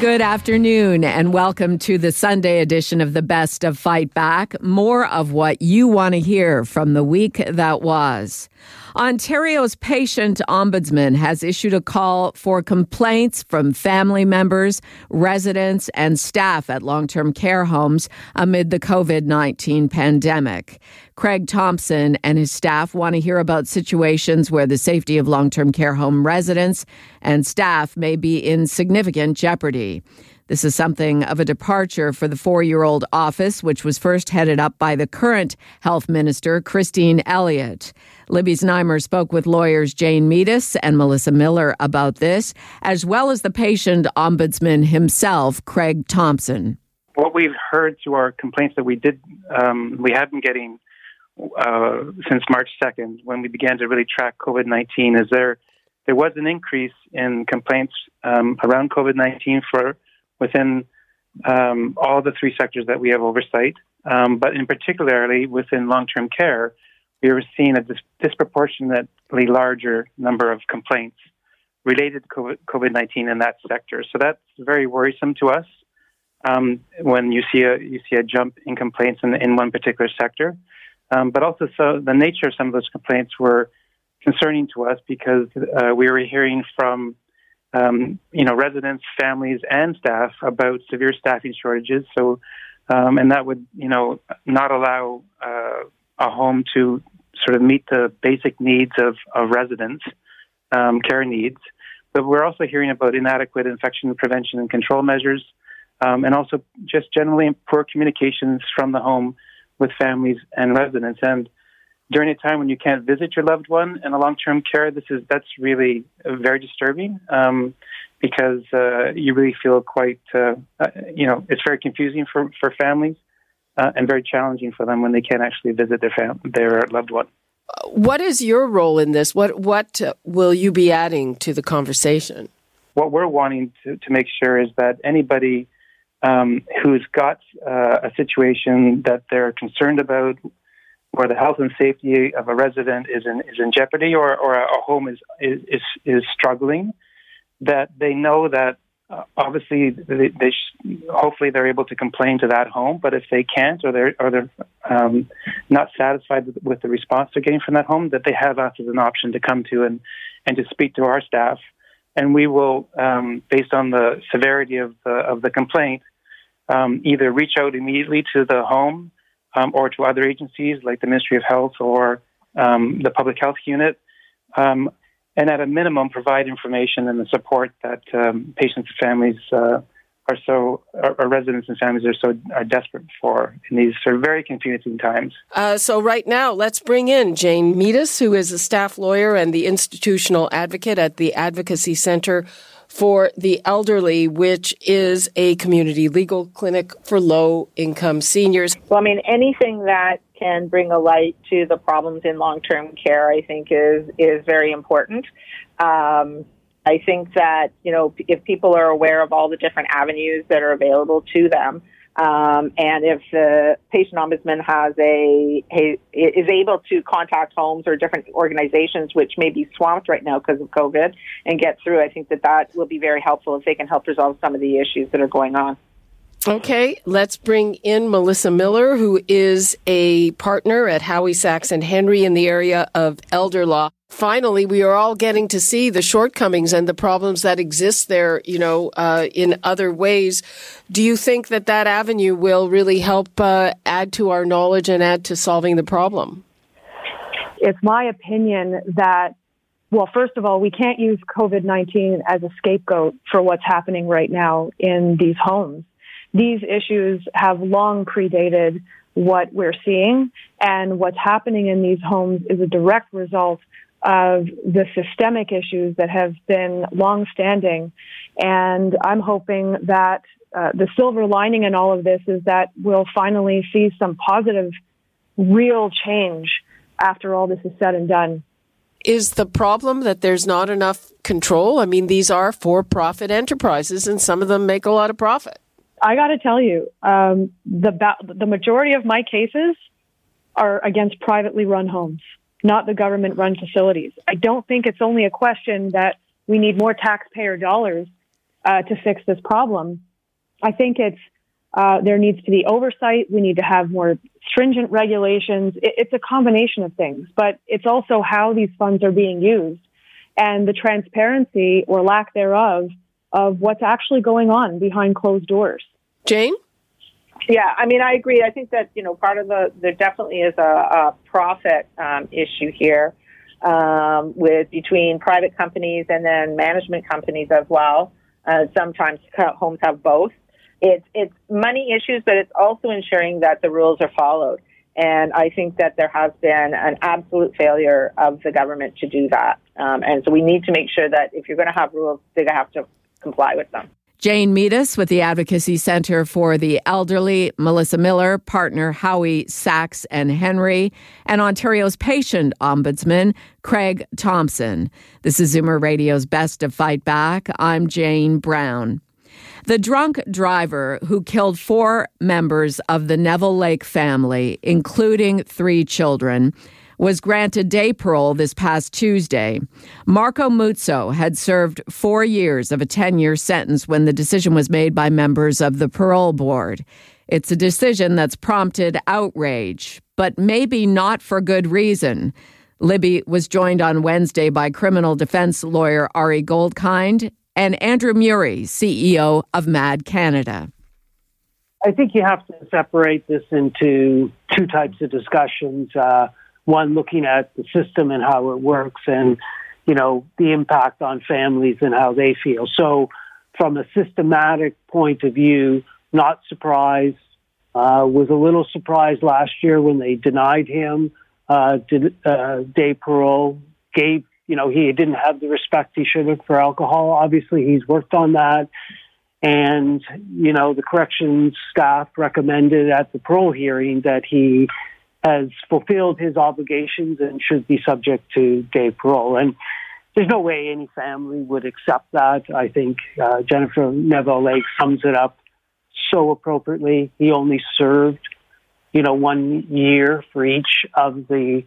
Good afternoon and welcome to the Sunday edition of the Best of Fight Back. More of what you want to hear from the week that was. Ontario's patient ombudsman has issued a call for complaints from family members, residents and staff at long-term care homes amid the COVID-19 pandemic. Craig Thompson and his staff want to hear about situations where the safety of long-term care home residents and staff may be in significant jeopardy. This is something of a departure for the four-year-old office, which was first headed up by the current health minister, Christine Elliott. Libby Znaimer spoke with lawyers Jane Meadus and Melissa Miller about this, as well as the patient ombudsman himself, Craig Thompson. What we've heard through our complaints that we had been getting since March 2nd, when we began to really track COVID-19, is there was an increase in complaints around COVID-19 within all the three sectors that we have oversight, but in particularly within long-term care, we were seeing a disproportionately larger number of complaints related to COVID-19 in that sector. So that's very worrisome to us when you see a jump in complaints in one particular sector. But also, so the nature of some of those complaints were concerning to us because we were hearing from residents, families, and staff about severe staffing shortages. So, and that would not allow a home to sort of meet the basic needs of residents, care needs. But we're also hearing about inadequate infection prevention and control measures, and also just generally poor communications from the home with families and residents. And during a time when you can't visit your loved one in a long-term care, that's really very disturbing because you really feel quite, it's very confusing for families and very challenging for them when they can't actually visit their loved one. What is your role in this? What will you be adding to the conversation? What we're wanting to make sure is that anybody who's got a situation that they're concerned about, where the health and safety of a resident is in jeopardy, or a home is struggling, that they know that obviously hopefully they're able to complain to that home. But if they can't, or they're not satisfied with the response they're getting from that home, that they have us as an option to come to and to speak to our staff. And we will, based on the severity of the complaint, either reach out immediately to the home or to other agencies like the Ministry of Health or the Public Health Unit, and at a minimum provide information and the support that patients and families or residents and families are desperate for in these sort of very confusing times. So right now, let's bring in Jane Meadus, who is a staff lawyer and the institutional advocate at the Advocacy Center for the Elderly, which is a community legal clinic for low-income seniors. Well, anything that can bring a light to the problems in long-term care, I think, is very important. I think that, if people are aware of all the different avenues that are available to them, and if the patient ombudsman is able to contact homes or different organizations which may be swamped right now because of COVID and get through, I think that will be very helpful if they can help resolve some of the issues that are going on. Okay, let's bring in Melissa Miller, who is a partner at Howie, Sachs & Henry in the area of elder law. Finally, we are all getting to see the shortcomings and the problems that exist there, in other ways. Do you think that avenue will really help add to our knowledge and add to solving the problem? It's my opinion that, well, first of all, we can't use COVID-19 as a scapegoat for what's happening right now in these homes. These issues have long predated what we're seeing, and what's happening in these homes is a direct result of the systemic issues that have been longstanding. And I'm hoping that the silver lining in all of this is that we'll finally see some positive, real change after all this is said and done. Is the problem that there's not enough control? I mean, these are for-profit enterprises, and some of them make a lot of profit. I got to tell you, the majority of my cases are against privately run homes, not the government-run facilities. I don't think it's only a question that we need more taxpayer dollars to fix this problem. I think it's there needs to be oversight. We need to have more stringent regulations. It's a combination of things, but it's also how these funds are being used and the transparency or lack thereof of what's actually going on behind closed doors. Jane? Yeah, I mean, I agree. I think that, you know, part of there definitely is a profit issue here with between private companies and then management companies as well. Sometimes homes have both. It's money issues, but it's also ensuring that the rules are followed. And I think that there has been an absolute failure of the government to do that. And so we need to make sure that if you're going to have rules, they have to comply with them. Jane Meadus with the Advocacy Center for the Elderly, Melissa Miller, partner Howie, Sachs and Henry, and Ontario's patient ombudsman, Craig Thompson. This is Zoomer Radio's Best of Fight Back. I'm Jane Brown. The drunk driver who killed 4 members of the Neville Lake family, including 3 children, was granted day parole this past Tuesday. Marco Muzzo had served 4 years of a 10-year sentence when the decision was made by members of the parole board. It's a decision that's prompted outrage, but maybe not for good reason. Libby was joined on Wednesday by criminal defense lawyer Ari Goldkind and Andrew Murray, CEO of MAD Canada. I think you have to separate this into 2 types of discussions. One, looking at the system and how it works and, you know, the impact on families and how they feel. So from a systematic point of view, not surprised. Was a little surprised last year when they denied him day parole. He didn't have the respect he should have for alcohol. Obviously, he's worked on that. And, you know, the corrections staff recommended at the parole hearing that he has fulfilled his obligations and should be subject to day parole. And there's no way any family would accept that. I think Jennifer Neville-Lake sums it up so appropriately. He only served, 1 year for each of the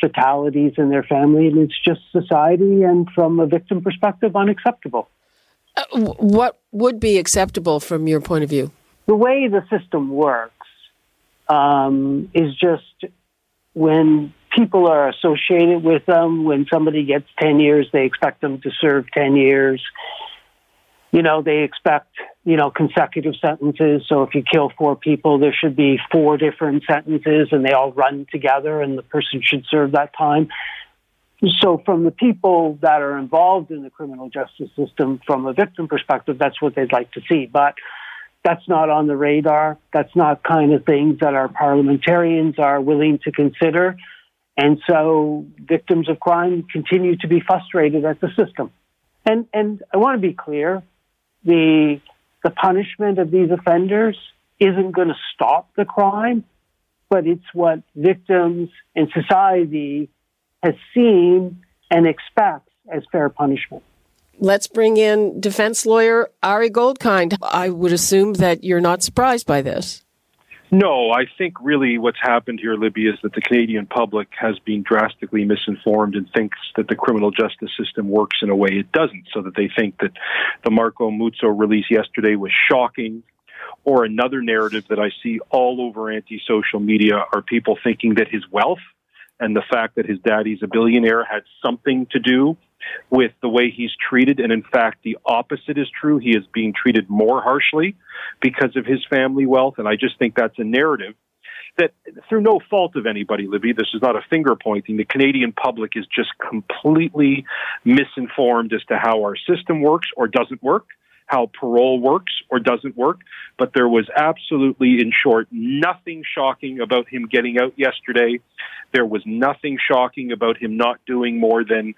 fatalities in their family, and it's just society and from a victim perspective, unacceptable. What would be acceptable from your point of view? The way the system works is just when people are associated with them, when somebody gets 10 years, they expect them to serve 10 years. They expect, consecutive sentences. So if you kill 4 people, there should be 4 different sentences and they all run together and the person should serve that time. So from the people that are involved in the criminal justice system, from a victim perspective, that's what they'd like to see. But that's not on the radar. That's not kind of things that our parliamentarians are willing to consider. And so victims of crime continue to be frustrated at the system. And I want to be clear, the punishment of these offenders isn't going to stop the crime, but it's what victims and society has seen and expects as fair punishment. Let's bring in defense lawyer Ari Goldkind. I would assume that you're not surprised by this. No, I think really what's happened here, Libby, is that the Canadian public has been drastically misinformed and thinks that the criminal justice system works in a way it doesn't, so that they think that the Marco Muzzo release yesterday was shocking. Or another narrative that I see all over anti-social media are people thinking that his wealth and the fact that his daddy's a billionaire had something to do with the way he's treated. And in fact, the opposite is true. He is being treated more harshly because of his family wealth. And I just think that's a narrative that, through no fault of anybody, Libby, this is not a finger pointing. The Canadian public is just completely misinformed as to how our system works or doesn't work. how parole works or doesn't work, but there was absolutely, in short, nothing shocking about him getting out yesterday. There was nothing shocking about him not doing more than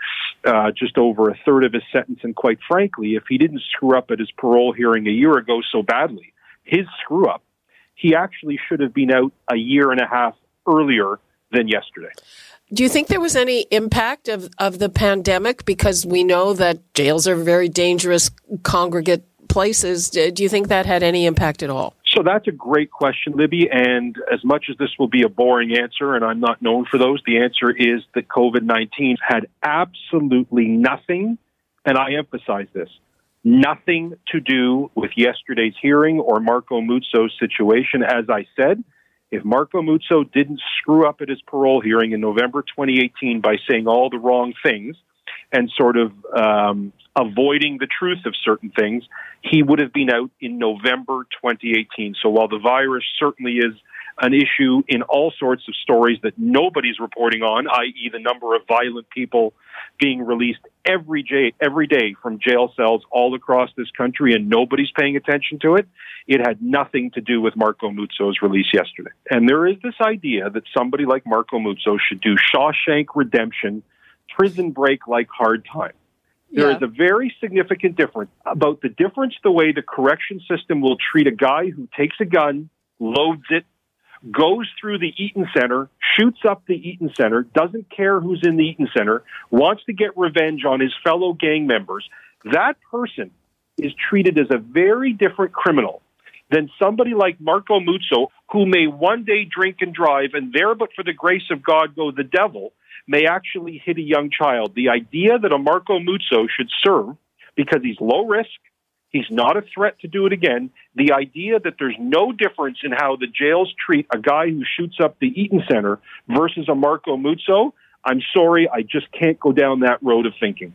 just over a third of his sentence. And quite frankly, if he didn't screw up at his parole hearing a year ago so badly, his screw-up, he actually should have been out a year and a half earlier than yesterday. Do you think there was any impact of the pandemic? Because we know that jails are very dangerous congregate places. Do you think that had any impact at all? So that's a great question, Libby. And as much as this will be a boring answer, and I'm not known for those, the answer is that COVID-19 had absolutely nothing, and I emphasize this, nothing to do with yesterday's hearing or Marco Muzzo's situation. As I said, if Marco Muzzo didn't screw up at his parole hearing in November 2018 by saying all the wrong things and sort of avoiding the truth of certain things, he would have been out in November 2018. So while the virus certainly is an issue in all sorts of stories that nobody's reporting on, i.e. the number of violent people being released every day from jail cells all across this country, and nobody's paying attention to it, it had nothing to do with Marco Muzzo's release yesterday. And there is this idea that somebody like Marco Muzzo should do Shawshank Redemption, prison break like hard time. There is a very significant difference about the way the correction system will treat a guy who takes a gun, loads it, goes through the Eaton Center, shoots up the Eaton Center, doesn't care who's in the Eaton Center, wants to get revenge on his fellow gang members. That person is treated as a very different criminal than somebody like Marco Muzzo, who may one day drink and drive, and there but for the grace of God go the devil, may actually hit a young child. The idea that a Marco Muzzo should serve because he's low risk, he's not a threat to do it again. The idea that there's no difference in how the jails treat a guy who shoots up the Eaton Center versus a Marco Muzzo, I'm sorry, I just can't go down that road of thinking.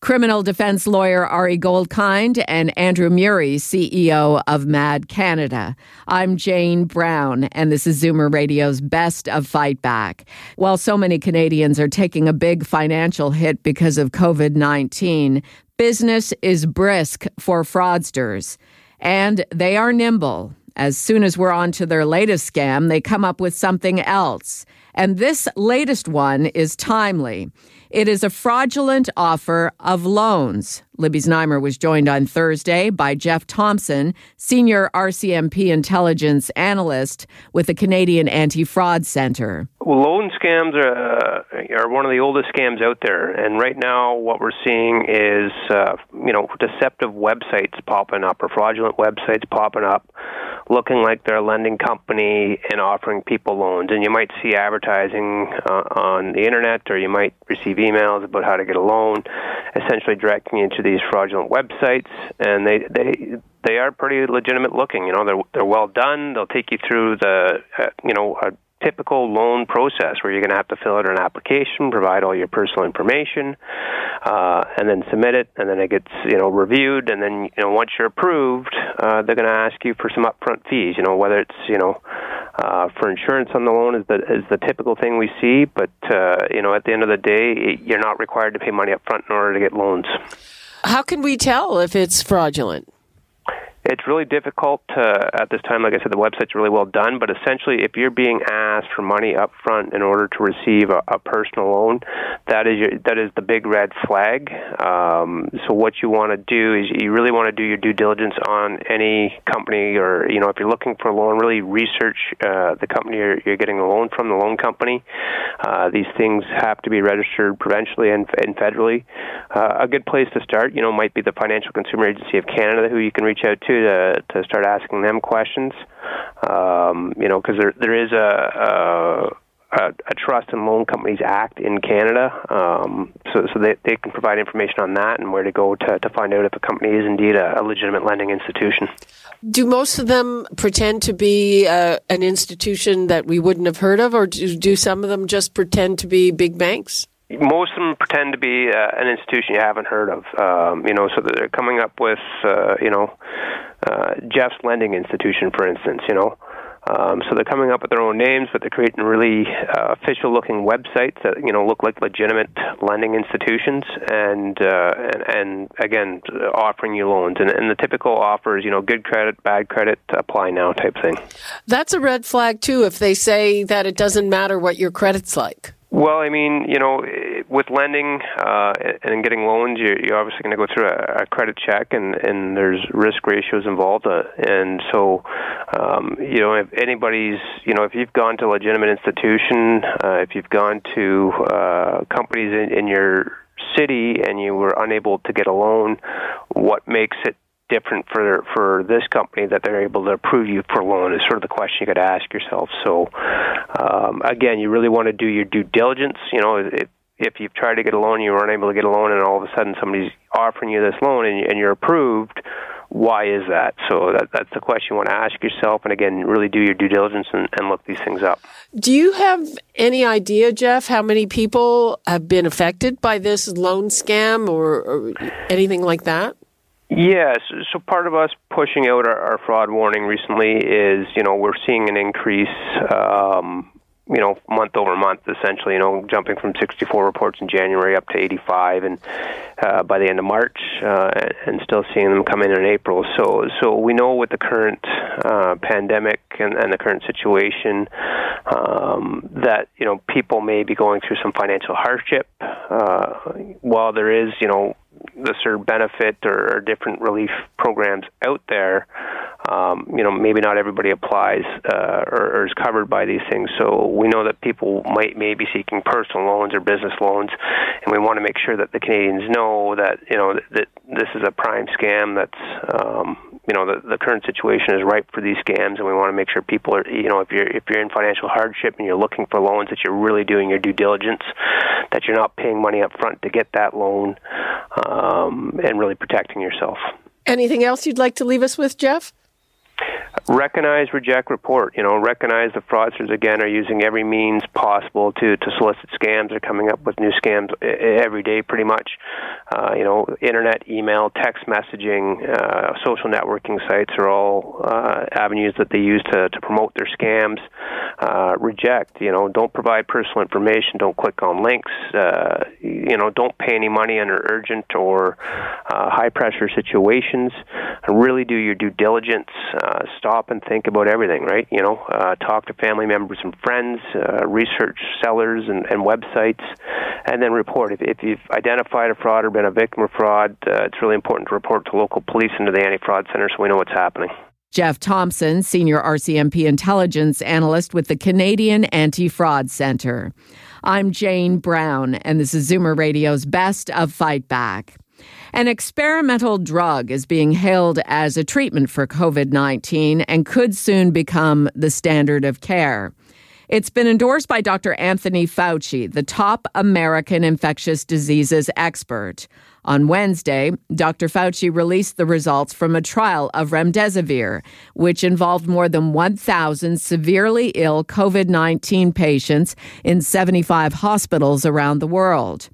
Criminal defense lawyer Ari Goldkind and Andrew Murray, CEO of MAD Canada. I'm Jane Brown, and this is Zoomer Radio's Best of Fight Back. While so many Canadians are taking a big financial hit because of COVID-19, business is brisk for fraudsters, and they are nimble. As soon as we're on to their latest scam, they come up with something else. And this latest one is timely. It is a fraudulent offer of loans. Libby Znaimer was joined on Thursday by Jeff Thompson, senior RCMP intelligence analyst with the Canadian Anti-Fraud Centre. Well, loan scams are one of the oldest scams out there. And right now what we're seeing is, deceptive websites popping up or fraudulent websites popping up looking like they're a lending company and offering people loans. And you might see advertising on the internet, or you might receive emails about how to get a loan, essentially directing you to these fraudulent websites. And they are pretty legitimate looking. You know, they're well done. They'll take you through the a typical loan process where you're going to have to fill out an application, provide all your personal information, and then submit it, and then it gets reviewed, and then once you're approved, they're going to ask you for some upfront fees. Whether it's for insurance on the loan is the typical thing we see, but at the end of the day, you're not required to pay money upfront in order to get loans. How can we tell if it's fraudulent? It's really difficult at this time. Like I said, the website's really well done, but essentially if you're being asked for money up front in order to receive a personal loan, that is the big red flag. So what you want to do is you really want to do your due diligence on any company, or if you're looking for a loan, really research the company you're getting a loan from, the loan company. These things have to be registered provincially and federally. A good place to start, might be the Financial Consumer Agency of Canada, who you can reach out to start asking them questions, because there is a Trust and Loan Companies Act in Canada, so they can provide information on that and where to go to find out if a company is indeed a legitimate lending institution. Do most of them pretend to be an institution that we wouldn't have heard of, or do some of them just pretend to be big banks? Most of them pretend to be an institution you haven't heard of, so they're coming up with, Jeff's Lending Institution, for instance. So they're coming up with their own names, but they're creating really official-looking websites that, you know, look like legitimate lending institutions, and again, offering you loans. And the typical offers, you know, good credit, bad credit, apply now type thing. That's a red flag, too, if they say that it doesn't matter what your credit's like. Well, I mean, you know, with lending and getting loans, you're obviously going to go through a credit check, and there's risk ratios involved. And so, you know, if anybody's, you know, if you've gone to a legitimate institution, if you've gone to companies in your city and you were unable to get a loan, what makes it different for this company that they're able to approve you for loan is sort of the question you got to ask yourself. So, again, you really want to do your due diligence. You know, if you've tried to get a loan, you weren't able to get a loan, and all of a sudden somebody's offering you this loan and you're approved, why is that? So that's the question you want to ask yourself. And again, really do your due diligence and look these things up. Do you have any idea, Jeff, how many people have been affected by this loan scam or anything like that? Yes. So part of us pushing out our fraud warning recently is, you know, we're seeing an increase, you know, month over month, essentially, you know, jumping from 64 reports in January up to 85 and by the end of March, and still seeing them come in April. So we know with the current pandemic and the current situation that, you know, people may be going through some financial hardship while there is, you know, the CERB benefit or different relief programs out there, you know, maybe not everybody applies or is covered by these things. So we know that people might maybe seeking personal loans or business loans, and we want to make sure that the Canadians know that, you know, that this is a prime scam that's, you know, the current situation is ripe for these scams, and we want to make sure people are, you know, if you're in financial hardship and you're looking for loans, that you're really doing your due diligence, that you're not paying money up front to get that loan, and really protecting yourself. Anything else you'd like to leave us with, Jeff? Recognize, reject, report. You know, recognize the fraudsters, again, are using every means possible to solicit scams. They're coming up with new scams every day, pretty much. You know, internet, email, text messaging, social networking sites are all avenues that they use to promote their scams. Reject, you know, don't provide personal information. Don't click on links. You know, don't pay any money under urgent or high-pressure situations. Really do your due diligence. Stop and think about everything, right? You know, talk to family members and friends, research sellers and websites, and then report. If you've identified a fraud or been a victim of fraud, it's really important to report to local police and to the Anti-Fraud Centre so we know what's happening. Jeff Thompson, Senior RCMP Intelligence Analyst with the Canadian Anti-Fraud Centre. I'm Jane Brown, and this is Zoomer Radio's Best of Fight Back. An experimental drug is being hailed as a treatment for COVID-19 and could soon become the standard of care. It's been endorsed by Dr. Anthony Fauci, the top American infectious diseases expert. On Wednesday, Dr. Fauci released the results from a trial of remdesivir, which involved more than 1,000 severely ill COVID-19 patients in 75 hospitals around the world.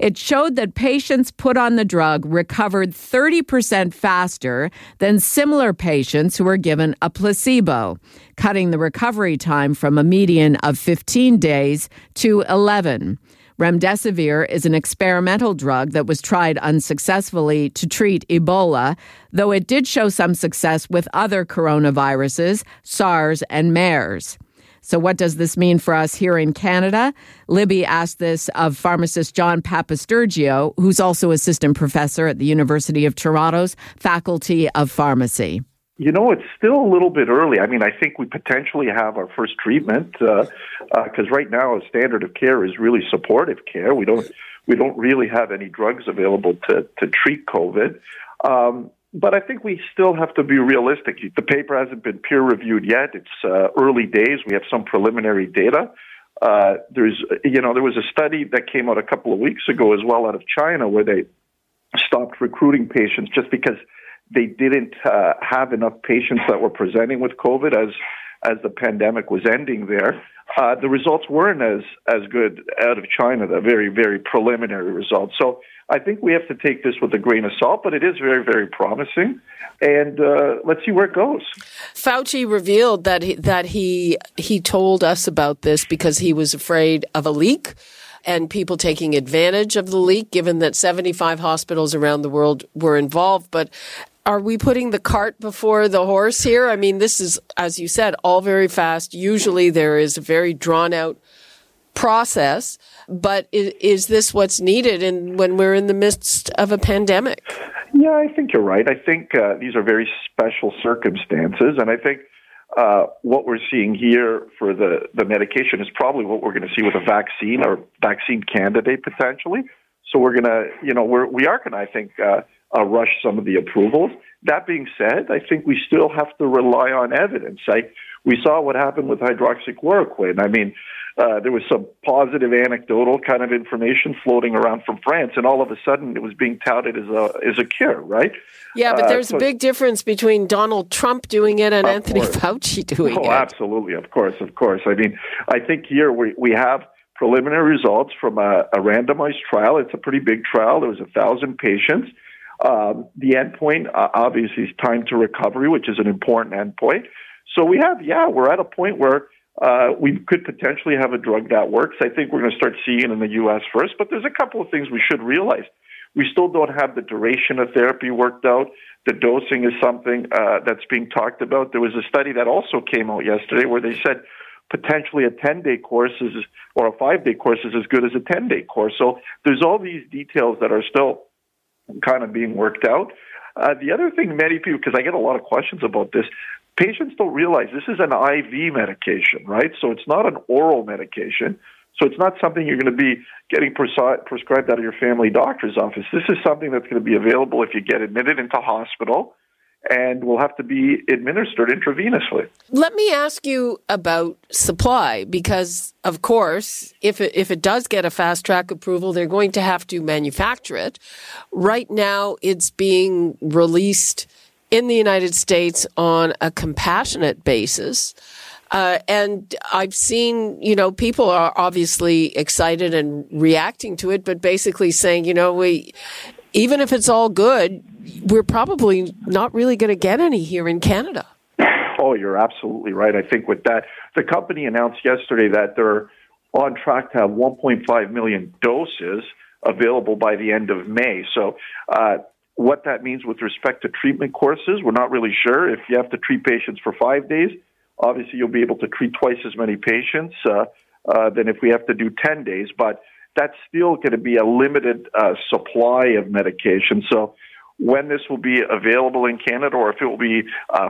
It showed that patients put on the drug recovered 30% faster than similar patients who were given a placebo, cutting the recovery time from a median of 15 days to 11. Remdesivir is an experimental drug that was tried unsuccessfully to treat Ebola, though it did show some success with other coronaviruses, SARS and MERS. So what does this mean for us here in Canada? Libby asked this of pharmacist John Papastergios, who's also assistant professor at the University of Toronto's Faculty of Pharmacy. You know, it's still a little bit early. I mean, I think we potentially have our first treatment because right now a standard of care is really supportive care. We don't really have any drugs available to treat COVID. But I think we still have to be realistic. The paper hasn't been peer-reviewed yet. It's early days. We have some preliminary data. There was a study that came out a couple of weeks ago as well out of China where they stopped recruiting patients just because they didn't have enough patients that were presenting with COVID as the pandemic was ending there. The results weren't as good out of China, the very, very preliminary results. So I think we have to take this with a grain of salt, but it is very, very promising. And let's see where it goes. Fauci revealed that he told us about this because he was afraid of a leak and people taking advantage of the leak, given that 75 hospitals around the world were involved. But are we putting the cart before the horse here? I mean, this is, as you said, all very fast. Usually there is a very drawn-out process, but is this what's needed in, when we're in the midst of a pandemic? Yeah, I think you're right. I think these are very special circumstances, and I think what we're seeing here for the medication is probably what we're going to see with a vaccine or vaccine candidate potentially. So we're going to, we are going to, I think, rush some of the approvals. That being said, I think we still have to rely on evidence. We saw what happened with hydroxychloroquine. I mean, there was some positive anecdotal kind of information floating around from France, and all of a sudden it was being touted as a cure, right? Yeah, but there's a big difference between Donald Trump doing it and Anthony Fauci doing it. Oh, absolutely. Of course. I mean, I think here we have preliminary results from a randomized trial. It's a pretty big trial. There was 1,000 patients. The endpoint, obviously, is time to recovery, which is an important endpoint. So we have, we're at a point where we could potentially have a drug that works. I think we're going to start seeing it in the U.S. first, but there's a couple of things we should realize. We still don't have the duration of therapy worked out. The dosing is something that's being talked about. There was a study that also came out yesterday where they said potentially a 10-day course is, or a 5-day course is as good as a 10-day course. So there's all these details that are still kind of being worked out. The other thing many people, because I get a lot of questions about this, patients don't realize this is an IV medication, right? So it's not an oral medication. So it's not something you're going to be getting prescribed out of your family doctor's office. This is something that's going to be available if you get admitted into hospital and will have to be administered intravenously. Let me ask you about supply, because, of course, if it does get a fast-track approval, they're going to have to manufacture it. Right now, it's being released in the United States on a compassionate basis. And I've seen, people are obviously excited and reacting to it, but basically saying, even if it's all good, we're probably not really going to get any here in Canada. Oh, you're absolutely right. I think with that, the company announced yesterday that they're on track to have 1.5 million doses available by the end of May. So, what that means with respect to treatment courses, we're not really sure. If you have to treat patients for 5 days, obviously you'll be able to treat twice as many patients than if we have to do 10 days, but that's still going to be a limited supply of medication. So when this will be available in Canada or if it will be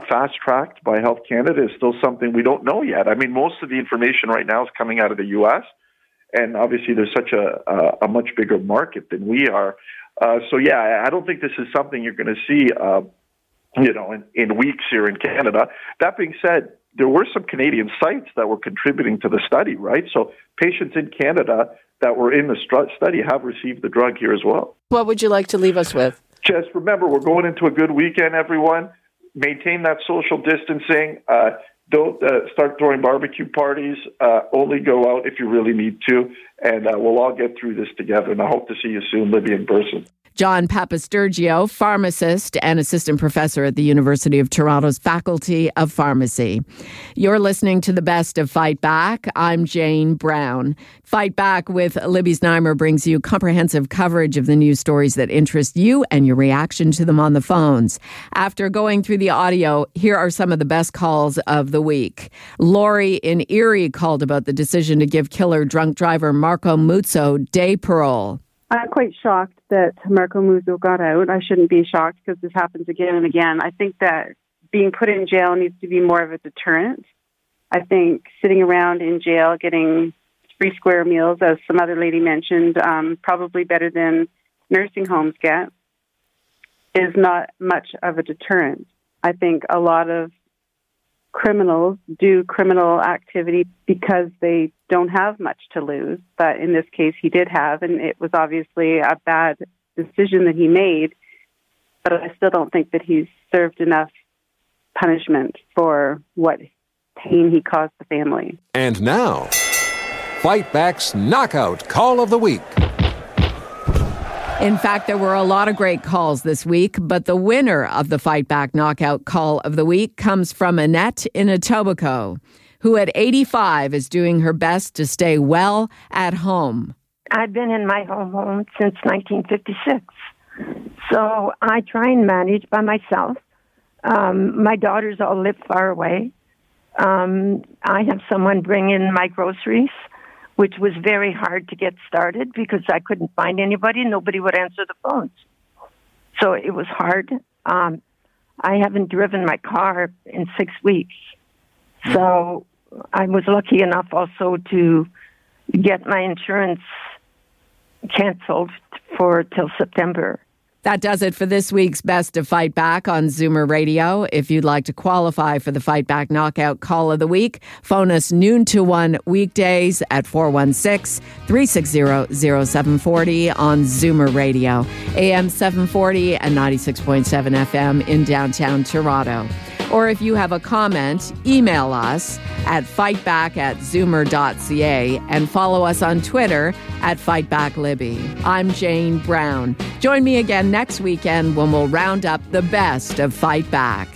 fast-tracked by Health Canada is still something we don't know yet. I mean, most of the information right now is coming out of the U.S., and obviously there's such a much bigger market than we are. So, I don't think this is something you're going to see, in weeks here in Canada. That being said, there were some Canadian sites that were contributing to the study, right? So patients in Canada that were in the study have received the drug here as well. What would you like to leave us with? Just remember, we're going into a good weekend, everyone. Maintain that social distancing. Don't start throwing barbecue parties. Only go out if you really need to. And we'll all get through this together. And I hope to see you soon, Libby, in person. John Papastergios, pharmacist and assistant professor at the University of Toronto's Faculty of Pharmacy. You're listening to the best of Fight Back. I'm Jane Brown. Fight Back with Libby Znaimer brings you comprehensive coverage of the news stories that interest you and your reaction to them on the phones. After going through the audio, here are some of the best calls of the week. Lori in Erie called about the decision to give killer drunk driver Marco Muzzo day parole. I'm quite shocked that Marco Muzzo got out. I shouldn't be shocked because this happens again and again. I think that being put in jail needs to be more of a deterrent. I think sitting around in jail getting free square meals, as some other lady mentioned, probably better than nursing homes get, is not much of a deterrent. I think a lot of criminals do criminal activity because they don't have much to lose, but in this case he did have, and it was obviously a bad decision that he made, but I still don't think that he's served enough punishment for what pain he caused the family. And now, Fight Back's Knockout Call of the Week. In fact, there were a lot of great calls this week, but the winner of the Fight Back Knockout Call of the Week comes from Annette in Etobicoke, who at 85 is doing her best to stay well at home. I've been in my home since 1956, so I try and manage by myself. My daughters all live far away. I have someone bring in my groceries, which was very hard to get started because I couldn't find anybody. Nobody would answer the phones. So it was hard. I haven't driven my car in 6 weeks. So I was lucky enough also to get my insurance canceled for till September. That does it for this week's Best of Fight Back on Zoomer Radio. If you'd like to qualify for the Fight Back Knockout Call of the Week, phone us noon to 1 weekdays at 416-360-0740 on Zoomer Radio, AM 740 and 96.7 FM in downtown Toronto. Or if you have a comment, email us at fightback@zoomer.ca and follow us on Twitter at FightbackLibby. I'm Jane Brown. Join me again next weekend when we'll round up the best of Fight Back.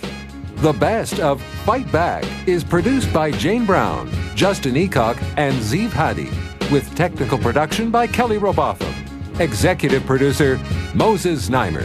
The Best of Fight Back is produced by Jane Brown, Justin Eacock, and Zeev Hadi, with technical production by Kelly Robotham. Executive producer, Moses Znaimer.